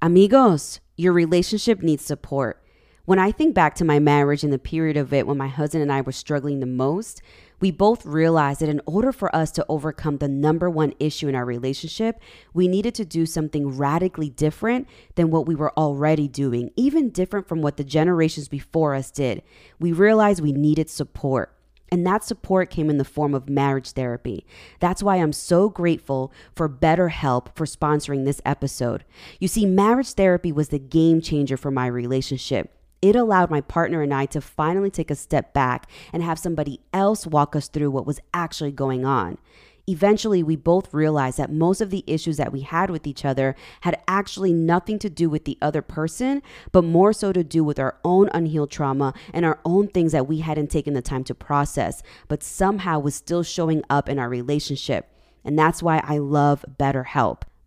Amigos, your relationship needs support. When I think back to my marriage and the period of it when my husband and I were struggling the most, we both realized that in order for us to overcome the number one issue in our relationship, we needed to do something radically different than what we were already doing, even different from what the generations before us did. We realized we needed support. And that support came in the form of marriage therapy. That's why I'm so grateful for BetterHelp for sponsoring this episode. You see, marriage therapy was the game changer for my relationship. It allowed my partner and I to finally take a step back and have somebody else walk us through what was actually going on. Eventually, we both realized that most of the issues that we had with each other had actually nothing to do with the other person, but more so to do with our own unhealed trauma and our own things that we hadn't taken the time to process, but somehow was still showing up in our relationship. And that's why I love BetterHelp.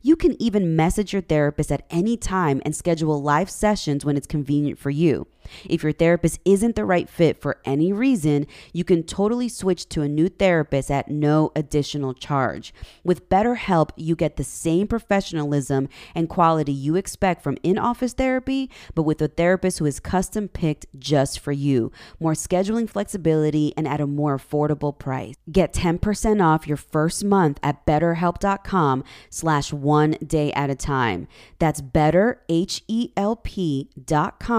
You can even message your therapist at any time and schedule live sessions when it's convenient for you. If your therapist isn't the right fit for any reason, you can totally switch to a new therapist at no additional charge. With BetterHelp, you get the same professionalism and quality you expect from in-office therapy, but with a therapist who is custom-picked just for you. More scheduling flexibility and at a more affordable price. Get 10% off your first month at BetterHelp.com/1day at a time. That's BetterHelp.com/1day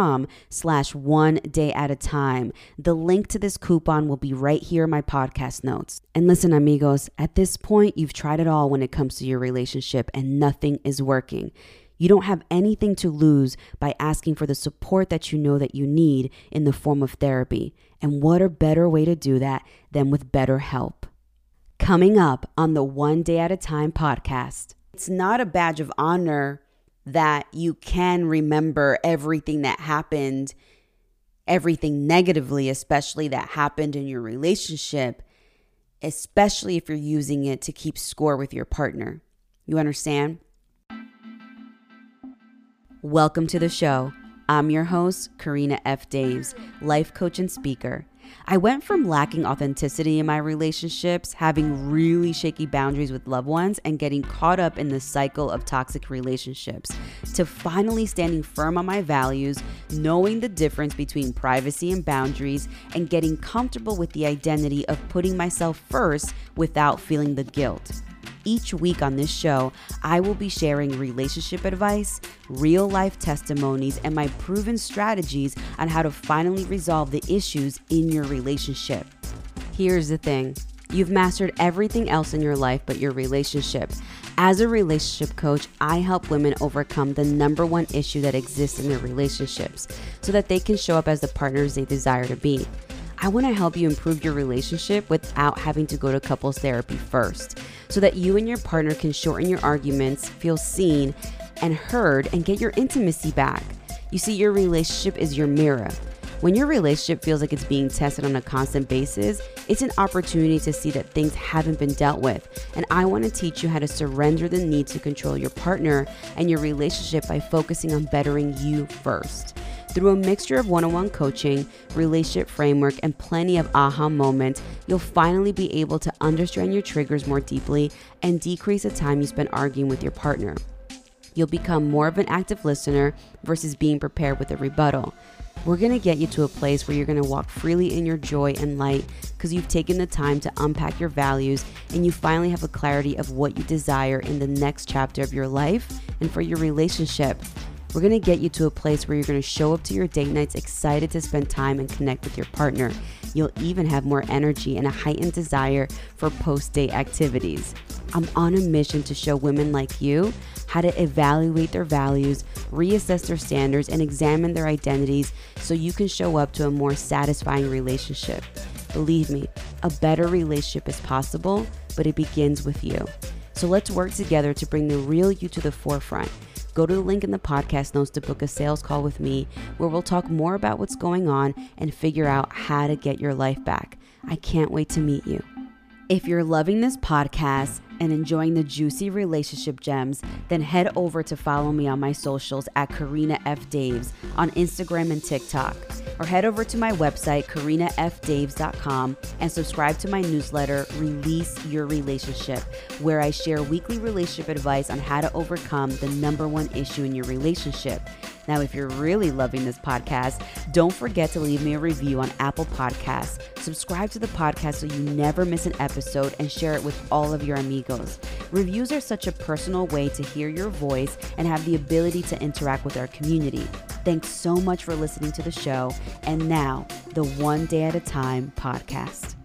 at a time. The link to this coupon will be right here in my podcast notes. And listen, amigos, at this point, you've tried it all when it comes to your relationship and nothing is working. You don't have anything to lose by asking for the support that you know that you need in the form of therapy. And what a better way to do that than with BetterHelp. Coming up on the One Day at a Time podcast. It's not a badge of honor that you can remember everything that happened, everything negatively, especially that happened in your relationship, especially if you're using it to keep score with your partner. You understand? Welcome to the show. I'm your host, Karina F. Daves, life coach and speaker. I went from lacking authenticity in my relationships, having really shaky boundaries with loved ones, and getting caught up in the cycle of toxic relationships, to finally standing firm on my values, knowing the difference between privacy and boundaries, and getting comfortable with the identity of putting myself first without feeling the guilt. Each week on this show, I will be sharing relationship advice, real-life testimonies, and my proven strategies on how to finally resolve the issues in your relationship. Here's the thing. You've mastered everything else in your life but your relationship. As a relationship coach, I help women overcome the number one issue that exists in their relationships so that they can show up as the partners they desire to be. I want to help you improve your relationship without having to go to couples therapy first, so that you and your partner can shorten your arguments, feel seen and heard, and get your intimacy back. You see, your relationship is your mirror. When your relationship feels like it's being tested on a constant basis, it's an opportunity to see that things haven't been dealt with. And I want to teach you how to surrender the need to control your partner and your relationship by focusing on bettering you first. Through a mixture of one-on-one coaching, relationship framework, and plenty of aha moments, you'll finally be able to understand your triggers more deeply and decrease the time you spend arguing with your partner. You'll become more of an active listener versus being prepared with a rebuttal. We're going to get you to a place where you're going to walk freely in your joy and light because you've taken the time to unpack your values and you finally have a clarity of what you desire in the next chapter of your life and for your relationship. We're going to get you to a place where you're going to show up to your date nights excited to spend time and connect with your partner. You'll even have more energy and a heightened desire for post-date activities. I'm on a mission to show women like you how to evaluate their values, reassess their standards, and examine their identities so you can show up to a more satisfying relationship. Believe me, a better relationship is possible, but it begins with you. So let's work together to bring the real you to the forefront. Go to the link in the podcast notes to book a sales call with me, where we'll talk more about what's going on and figure out how to get your life back. I can't wait to meet you. If you're loving this podcast and enjoying the juicy relationship gems, then head over to follow me on my socials at Karina F. Daves on Instagram and TikTok, or head over to my website, KarinaFDaves.com, and subscribe to my newsletter, Release Your Relationship, where I share weekly relationship advice on how to overcome the #1 issue in your relationship. Now, if you're really loving this podcast, don't forget to leave me a review on Apple Podcasts. Subscribe to the podcast so you never miss an episode, and share it with all of your amigos. Reviews are such a personal way to hear your voice and have the ability to interact with our community. Thanks so much for listening to the show. And now, the One Day at a Time podcast.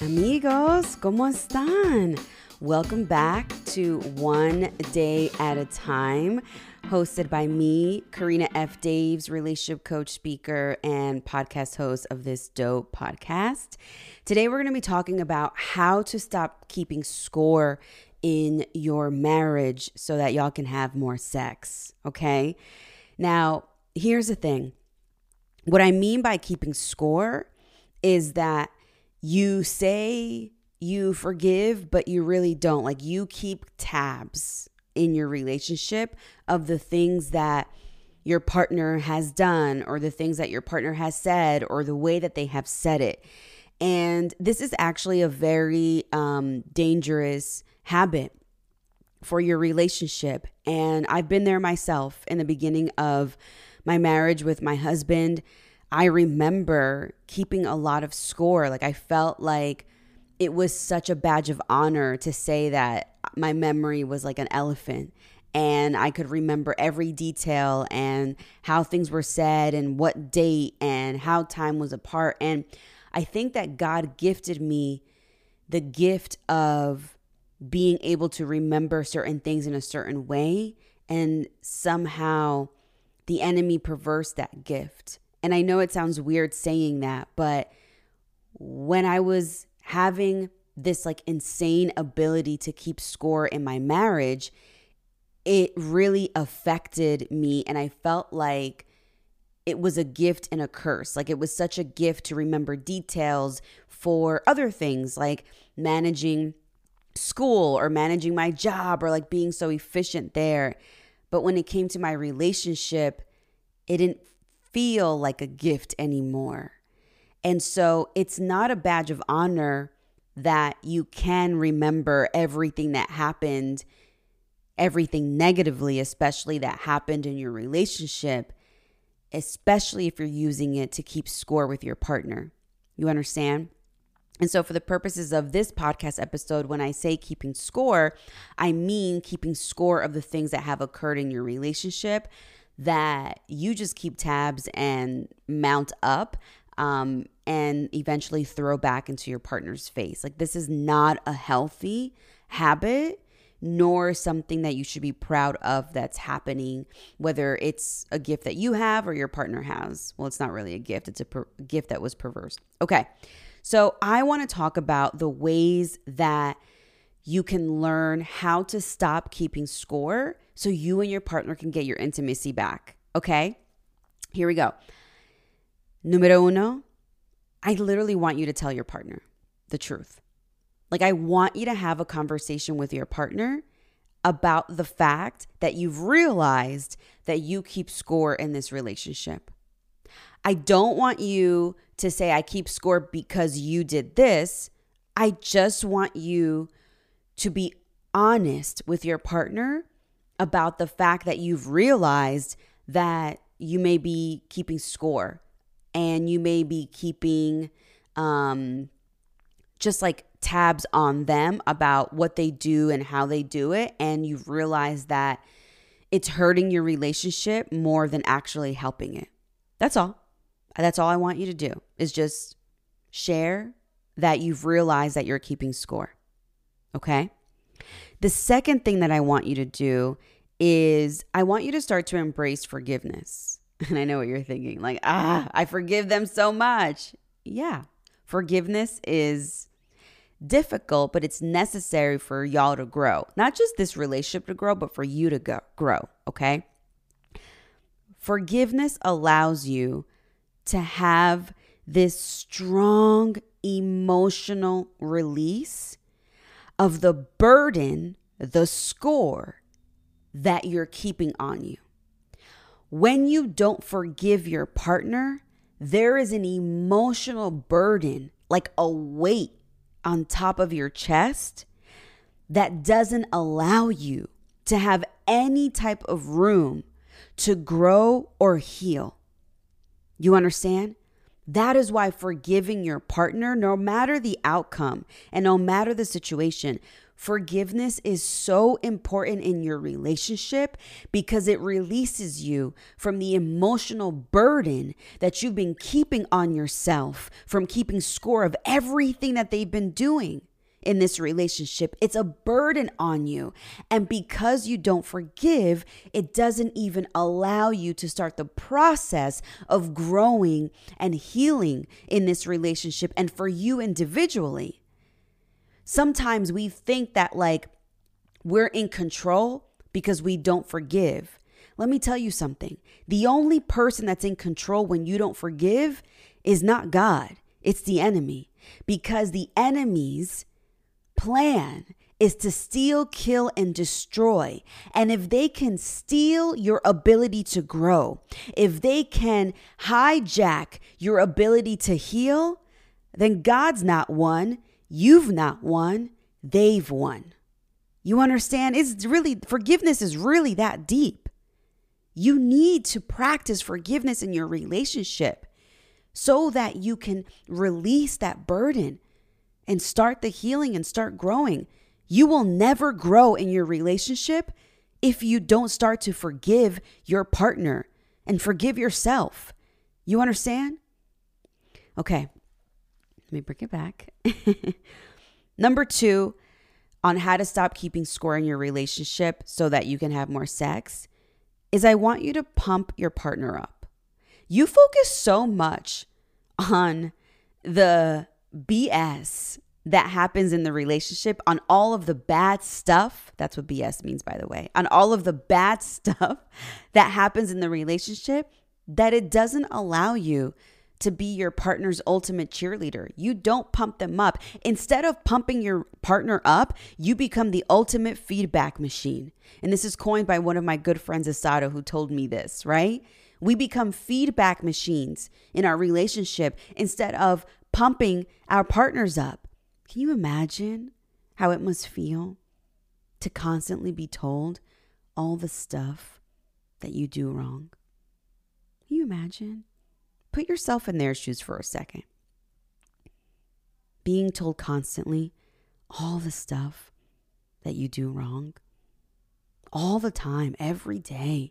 Amigos, ¿cómo están? Welcome back to One Day at a Time, hosted by me, Karina F. Daves, relationship coach, speaker, and podcast host of this dope podcast. Today, we're going to be talking about how to stop keeping score in your marriage so that y'all can have more sex, okay? Now, here's the thing. What I mean by keeping score is that you say you forgive, but you really don't. Like, you keep tabs in your relationship of the things that your partner has done, or the things that your partner has said, or the way that they have said it. And this is actually a very dangerous habit for your relationship. And I've been there myself. In the beginning of my marriage with my husband, I remember keeping a lot of score. Like, I felt like it was such a badge of honor to say that my memory was like an elephant, and I could remember every detail and how things were said and what date and how time was apart. And I think that God gifted me the gift of being able to remember certain things in a certain way, and somehow the enemy perverts that gift. And I know it sounds weird saying that, but when I was having this like insane ability to keep score in my marriage, it really affected me. And I felt like it was a gift and a curse. Like, it was such a gift to remember details for other things, like managing school or managing my job, or like being so efficient there. But when it came to my relationship, it didn't feel like a gift anymore. And so it's not a badge of honor that you can remember everything that happened, everything negatively, especially that happened in your relationship, especially if you're using it to keep score with your partner. You understand? And so for the purposes of this podcast episode, when I say keeping score, I mean keeping score of the things that have occurred in your relationship that you just keep tabs and mount up, and eventually throw back into your partner's face. Like, this is not a healthy habit, nor something that you should be proud of that's happening, whether it's a gift that you have or your partner has. Well, it's not really a gift. It's a gift that was perverse. Okay. So I want to talk about the ways that you can learn how to stop keeping score so you and your partner can get your intimacy back. Okay. Here we go. Numero uno, I literally want you to tell your partner the truth. Like, I want you to have a conversation with your partner about the fact that you've realized that you keep score in this relationship. I don't want you to say, I keep score because you did this. I just want you to be honest with your partner about the fact that you've realized that you may be keeping score. And you may be keeping just like tabs on them about what they do and how they do it. And you've realized that it's hurting your relationship more than actually helping it. That's all. That's all I want you to do, is just share that you've realized that you're keeping score. Okay? The second thing that I want you to do is I want you to start to embrace forgiveness. And I know what you're thinking, like, I forgive them so much. Yeah, forgiveness is difficult, but it's necessary for y'all to grow. Not just this relationship to grow, but for you to grow, okay? Forgiveness allows you to have this strong emotional release of the burden, the score that you're keeping on you. When you don't forgive your partner, there is an emotional burden, like a weight on top of your chest that doesn't allow you to have any type of room to grow or heal. You understand? That is why forgiving your partner, no matter the outcome and no matter the situation, forgiveness is so important in your relationship because it releases you from the emotional burden that you've been keeping on yourself from keeping score of everything that they've been doing in this relationship. It's a burden on you. And because you don't forgive, it doesn't even allow you to start the process of growing and healing in this relationship and for you individually. Sometimes we think that like we're in control because we don't forgive. Let me tell you something. The only person that's in control when you don't forgive is not God. It's the enemy, because the enemy's plan is to steal, kill, and destroy. And if they can steal your ability to grow, if they can hijack your ability to heal, then God's not one. You've not won, they've won. You understand? It's really, forgiveness is really that deep. You need to practice forgiveness in your relationship so that you can release that burden and start the healing and start growing. You will never grow in your relationship if you don't start to forgive your partner and forgive yourself. You understand? Okay. Let me bring it back. 2, on how to stop keeping score in your relationship so that you can have more sex is I want you to pump your partner up. You focus so much on the BS that happens in the relationship, on all of the bad stuff. That's what BS means, by the way. On all of the bad stuff that happens in the relationship, that it doesn't allow you to be your partner's ultimate cheerleader. You don't pump them up. Instead of pumping your partner up, you become the ultimate feedback machine. And this is coined by one of my good friends, Asado, who told me this, right? We become feedback machines in our relationship instead of pumping our partners up. Can you imagine how it must feel to constantly be told all the stuff that you do wrong? Can you imagine? Put yourself in their shoes for a second. Being told constantly all the stuff that you do wrong, all the time, every day,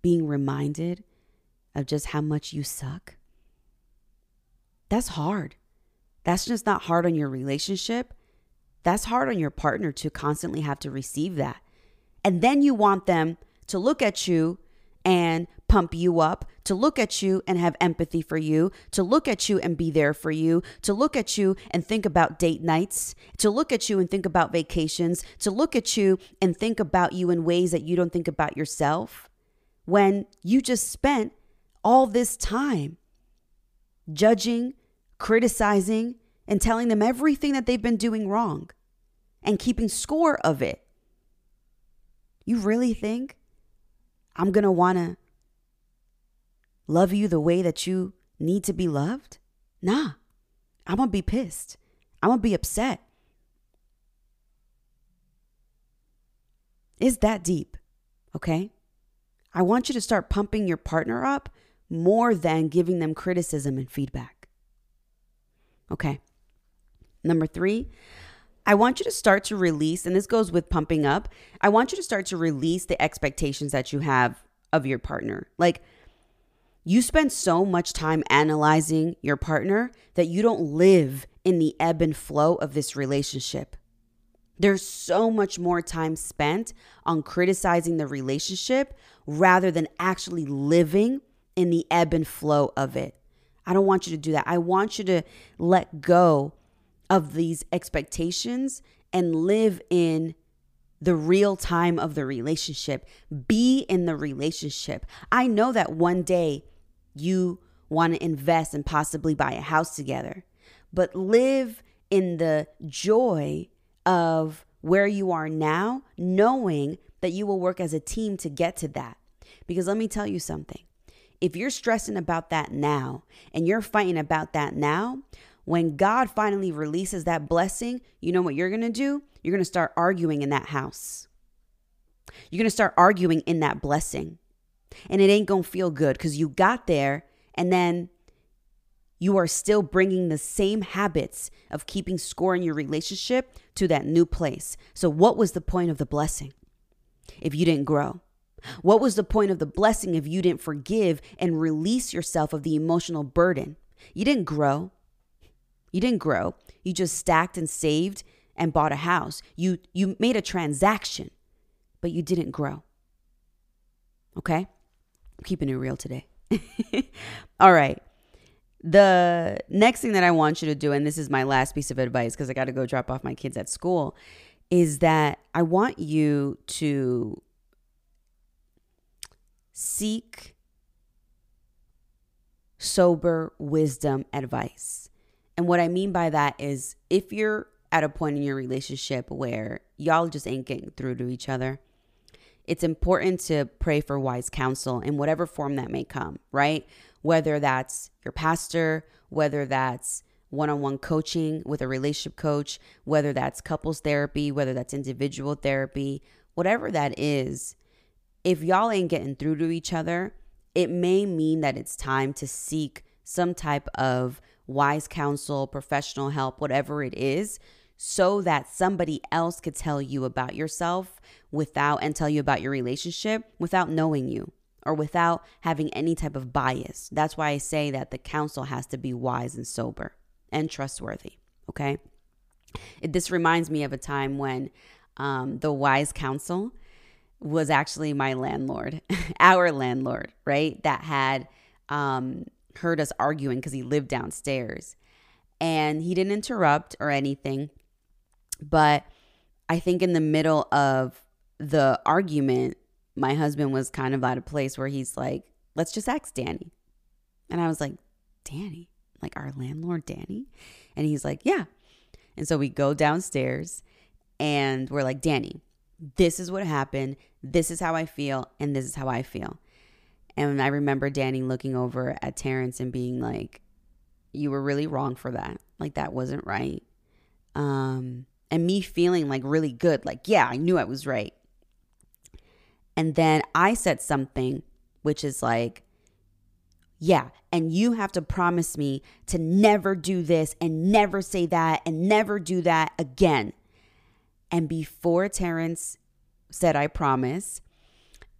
being reminded of just how much you suck. That's hard. That's just not hard on your relationship. That's hard on your partner to constantly have to receive that. And then you want them to look at you and pump you up, to look at you and have empathy for you, to look at you and be there for you, to look at you and think about date nights, to look at you and think about vacations, to look at you and think about you in ways that you don't think about yourself, when you just spent all this time judging, criticizing, and telling them everything that they've been doing wrong and keeping score of it. You really think I'm going to want to love you the way that you need to be loved? Nah, I'm going to be pissed. I'm going to be upset. It's that deep, okay? I want you to start pumping your partner up more than giving them criticism and feedback. Okay. 3, I want you to start to release, and this goes with pumping up, I want you to start to release the expectations that you have of your partner. Like, you spend so much time analyzing your partner that you don't live in the ebb and flow of this relationship. There's so much more time spent on criticizing the relationship rather than actually living in the ebb and flow of it. I don't want you to do that. I want you to let go of these expectations and live in the real time of the relationship. Be in the relationship. I know that one day you want to invest and possibly buy a house together, but live in the joy of where you are now, knowing that you will work as a team to get to that. Because let me tell you something. If you're stressing about that now and you're fighting about that now, when God finally releases that blessing, you know what you're going to do? You're going to start arguing in that house. You're going to start arguing in that blessing. And it ain't going to feel good because you got there and then you are still bringing the same habits of keeping score in your relationship to that new place. So what was the point of the blessing if you didn't grow? What was the point of the blessing if you didn't forgive and release yourself of the emotional burden? You didn't grow. You didn't grow. You just stacked and saved and bought a house. You made a transaction, but you didn't grow. Okay? I'm keeping it real today. All right. The next thing that I want you to do, and this is my last piece of advice because I got to go drop off my kids at school, is that I want you to seek sober wisdom advice. And what I mean by that is if you're at a point in your relationship where y'all just ain't getting through to each other, it's important to pray for wise counsel in whatever form that may come, right? Whether that's your pastor, whether that's one-on-one coaching with a relationship coach, whether that's couples therapy, whether that's individual therapy, whatever that is. If y'all ain't getting through to each other, it may mean that it's time to seek some type of wise counsel, professional help, whatever it is, so that somebody else could tell you about yourself and tell you about your relationship without knowing you or without having any type of bias. That's why I say that the counsel has to be wise and sober and trustworthy, okay? This reminds me of a time when the wise counsel was actually my landlord, our landlord, right? That had heard us arguing because he lived downstairs. And he didn't interrupt or anything. But I think in the middle of the argument, my husband was kind of at a place where he's like, let's just ask Danny. And I was like, Danny? Like our landlord, Danny? And he's like, yeah. And so we go downstairs and we're like, Danny, this is what happened. This is how I feel. And this is how I feel. And I remember Danny looking over at Terrence and being like, you were really wrong for that. Like, that wasn't right. And me feeling like really good. Like, yeah, I knew I was right. And then I said something, which is like, yeah, and you have to promise me to never do this and never say that and never do that again. And before Terrence said, I promise,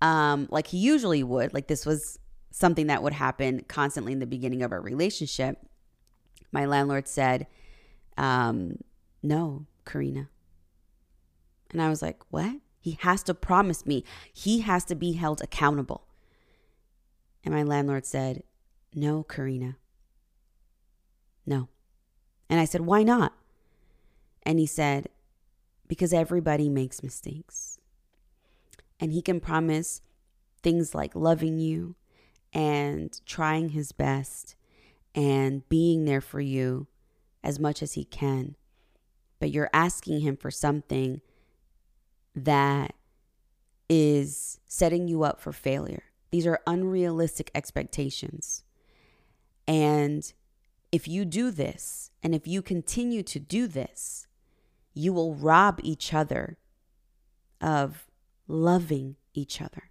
like he usually would, like this was something that would happen constantly in the beginning of our relationship, my landlord said, no, Karina. And I was like, what? He has to promise me. He has to be held accountable. And my landlord said, no, Karina. No. And I said, why not? And he said, because everybody makes mistakes. And he can promise things like loving you and trying his best and being there for you as much as he can. But you're asking him for something that is setting you up for failure. These are unrealistic expectations. And if you do this, and if you continue to do this, you will rob each other of loving each other,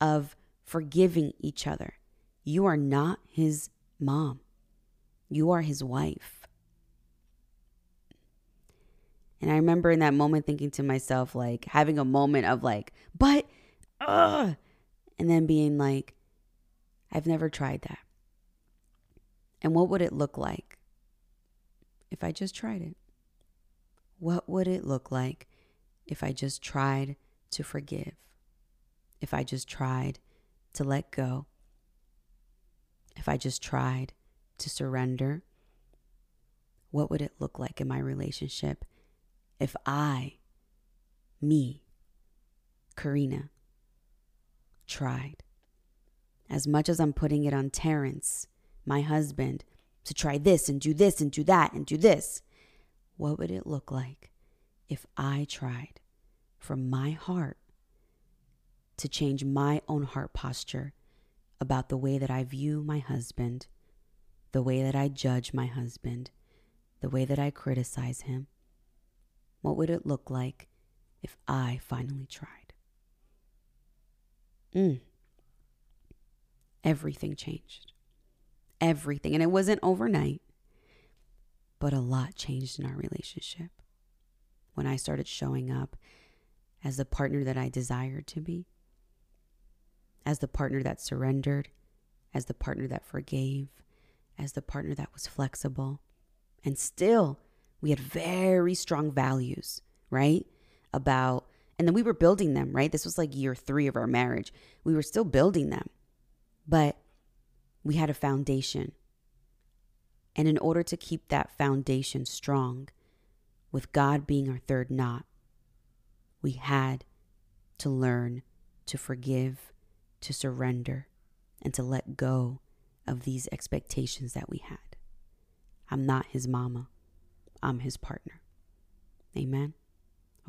of forgiving each other. You are not his mom. You are his wife. And I remember in that moment thinking to myself, like having a moment of like, but, and then being like, I've never tried that. And what would it look like if I just tried it? What would it look like if I just tried to forgive? If I just tried to let go? If I just tried to surrender? what would it look like in my relationship if me, Karina, tried, as much as I'm putting it on Terrence, my husband, to try this and do this and do that and do this? What would it look like if I tried from my heart to change my own heart posture about the way that I view my husband, the way that I judge my husband, the way that I criticize him? What would it look like if I finally tried? Everything changed. Everything. And it wasn't overnight, but a lot changed in our relationship when I started showing up as the partner that I desired to be, as the partner that surrendered, as the partner that forgave, as the partner that was flexible. And still, we had very strong values, right? And then we were building them, right? This was like year 3 of our marriage. We were still building them, but we had a foundation. And in order to keep that foundation strong, with God being our third knot, we had to learn to forgive, to surrender, and to let go of these expectations that we had. I'm not his mama. I'm his partner. Amen?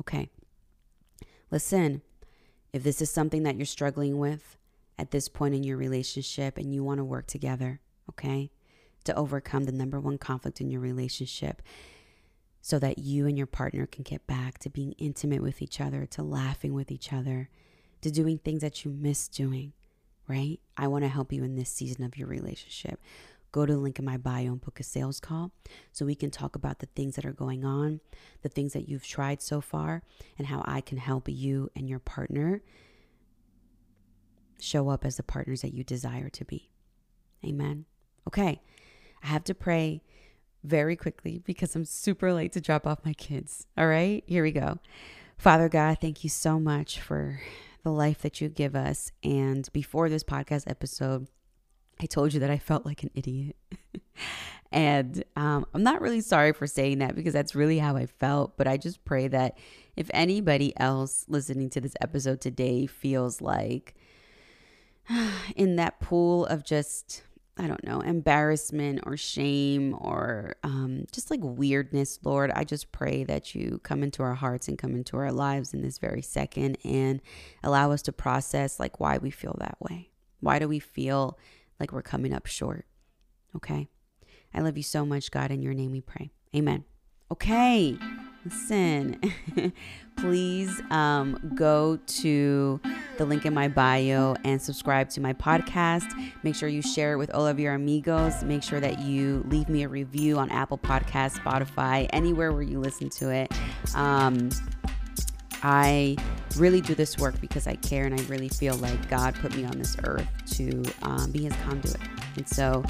Okay. Listen, if this is something that you're struggling with at this point in your relationship and you want to work together, okay, to overcome the number one conflict in your relationship so that you and your partner can get back to being intimate with each other, to laughing with each other, to doing things that you miss doing, right? I want to help you in this season of your relationship. Go to the link in my bio and book a sales call so we can talk about the things that are going on, the things that you've tried so far, and how I can help you and your partner show up as the partners that you desire to be. Amen. Okay. I have to pray very quickly because I'm super late to drop off my kids. All right, here we go. Father God, thank you so much for the life that you give us. And before this podcast episode, I told you that I felt like an idiot. And I'm not really sorry for saying that because that's really how I felt. But I just pray that if anybody else listening to this episode today feels like in that pool of just, I don't know, embarrassment or shame or just like weirdness, Lord, I just pray that you come into our hearts and come into our lives in this very second and allow us to process like why we feel that way. Why do we feel like we're coming up short? Okay. I love you so much, God. In your name we pray. Amen. Okay. Listen, please go to the link in my bio and subscribe to my podcast. Make sure you share it with all of your amigos. Make sure that you leave me a review on Apple Podcasts, Spotify, anywhere where you listen to it. I really do this work because I care, and I really feel like God put me on this earth to be his conduit. And so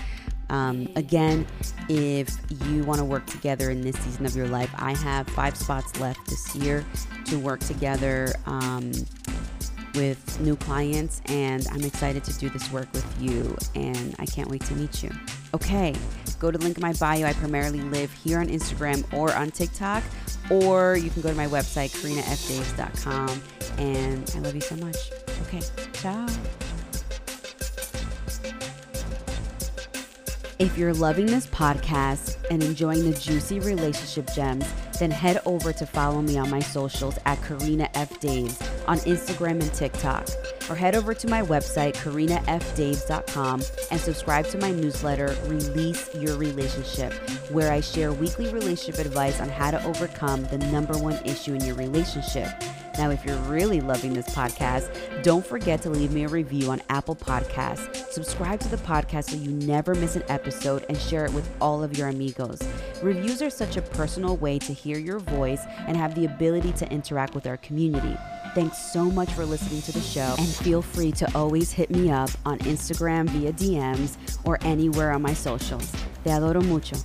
again, if you want to work together in this season of your life, I have 5 spots left this year to work together with new clients, and I'm excited to do this work with you, and I can't wait to meet you. Okay, go to the link in my bio. I primarily live here on Instagram or on TikTok. Or you can go to my website, KarinaFDaves.com. And I love you so much. Okay, ciao. If you're loving this podcast and enjoying the juicy relationship gems, then head over to follow me on my socials at Karina F. Daves on Instagram and TikTok. Or head over to my website, KarinaFDaves.com, and subscribe to my newsletter, Release Your Relationship, where I share weekly relationship advice on how to overcome the number one issue in your relationship. Now, if you're really loving this podcast, don't forget to leave me a review on Apple Podcasts. Subscribe to the podcast so you never miss an episode, and share it with all of your amigos. Reviews are such a personal way to hear your voice and have the ability to interact with our community. Thanks so much for listening to the show, and feel free to always hit me up on Instagram via DMs or anywhere on my socials. Te adoro mucho.